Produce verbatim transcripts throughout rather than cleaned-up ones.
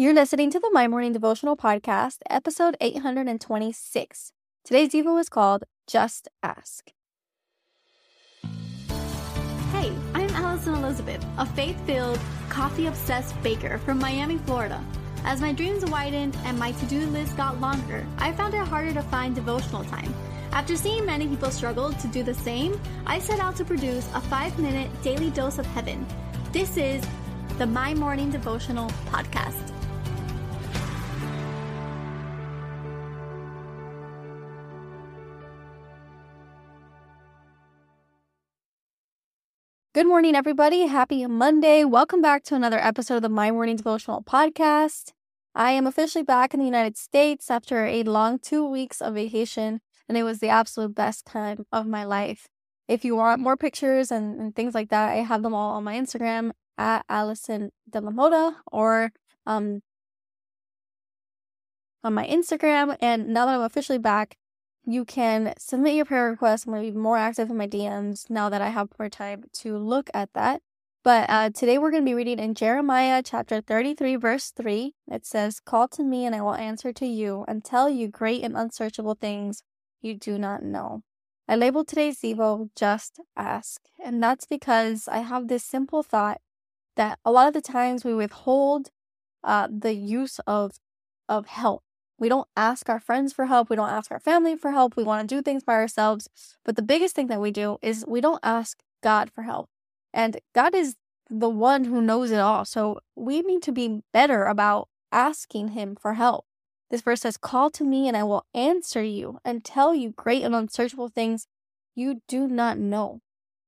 You're listening to the My Morning Devotional Podcast, episode eight hundred twenty-six. Today's Devo is called Just Ask. Hey, I'm Alison Elizabeth, a faith-filled, coffee-obsessed baker from Miami, Florida. As my dreams widened and my to-do list got longer, I found it harder to find devotional time. After seeing many people struggle to do the same, I set out to produce a five-minute daily dose of heaven. This is the My Morning Devotional Podcast. Good morning, everybody. Happy Monday. Welcome back to another episode of the My Morning Devotional Podcast. I am officially back in the United States after a long two weeks of vacation, and it was the absolute best time of my life. If you want more pictures and, and things like that, I have them all on my Instagram at Alison Delamota or um, on my Instagram. And now that I'm officially back, you can submit your prayer requests. I'm going to be more active in my D Ms now that I have more time to look at that. But uh, today we're going to be reading in Jeremiah chapter thirty-three, verse three. It says, "Call to me and I will answer to you and tell you great and unsearchable things you do not know." I labeled today's Devo, Just Ask. And that's because I have this simple thought that a lot of the times we withhold uh, the use of, of help. We don't ask our friends for help. We don't ask our family for help. We want to do things by ourselves. But the biggest thing that we do is we don't ask God for help. And God is the one who knows it all. So we need to be better about asking him for help. This verse says, "Call to me and I will answer you and tell you great and unsearchable things you do not know."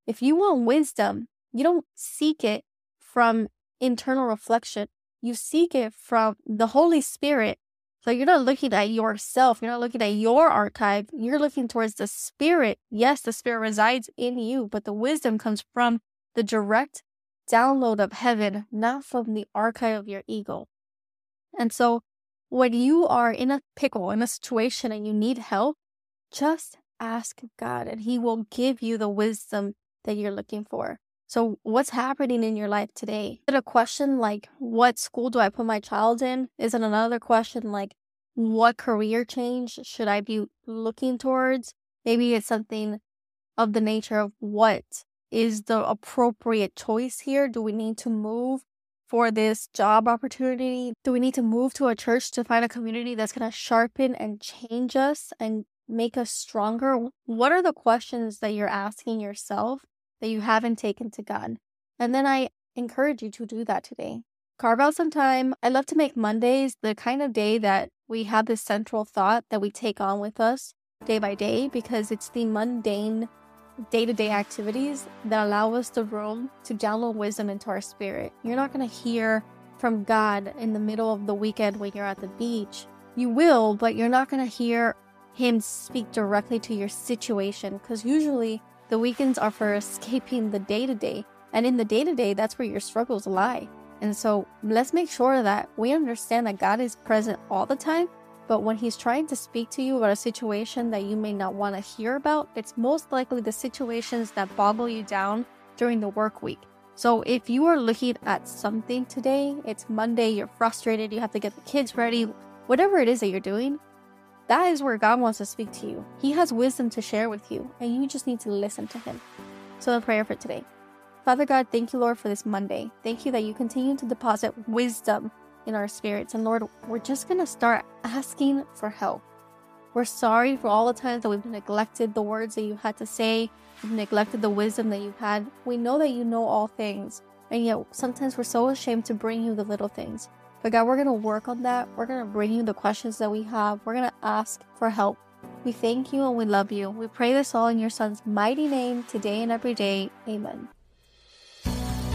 If you want wisdom, you don't seek it from internal reflection. You seek it from the Holy Spirit. So you're not looking at yourself. You're not looking at your archive. You're looking towards the Spirit. Yes, the Spirit resides in you, but the wisdom comes from the direct download of heaven, not from the archive of your ego. And so when you are in a pickle, in a situation, and you need help, just ask God, and he will give you the wisdom that you're looking for. So what's happening in your life today? Is it a question like, what school do I put my child in? Is it another question like, what career change should I be looking towards? Maybe it's something of the nature of, what is the appropriate choice here? Do we need to move for this job opportunity? Do we need to move to a church to find a community that's going to sharpen and change us and make us stronger? What are the questions that you're asking yourself that you haven't taken to God? And then I encourage you to do that today. Carve out some time. I love to make Mondays the kind of day that we have this central thought that we take on with us day by day, because it's the mundane day-to-day activities that allow us the room to download wisdom into our spirit. You're not going to hear from God in the middle of the weekend when you're at the beach. You will, but you're not going to hear him speak directly to your situation, because usually the weekends are for escaping the day-to-day. And in the day-to-day, that's where your struggles lie. And so let's make sure that we understand that God is present all the time. But when he's trying to speak to you about a situation that you may not want to hear about, it's most likely the situations that boggle you down during the work week. So if you are looking at something today, it's Monday, you're frustrated, you have to get the kids ready, whatever it is that you're doing, that is where God wants to speak to you. He has wisdom to share with you, and you just need to listen to him. So the prayer for today. Father God, thank you, Lord, for this Monday. Thank you that you continue to deposit wisdom in our spirits. And Lord, we're just going to start asking for help. We're sorry for all the times that we've neglected the words that you had to say, we've neglected the wisdom that you had. We know that you know all things, and yet sometimes we're so ashamed to bring you the little things. But God, we're going to work on that. We're going to bring you the questions that we have. We're going to ask for help. We thank you and we love you. We pray this all in your Son's mighty name, today and every day. Amen.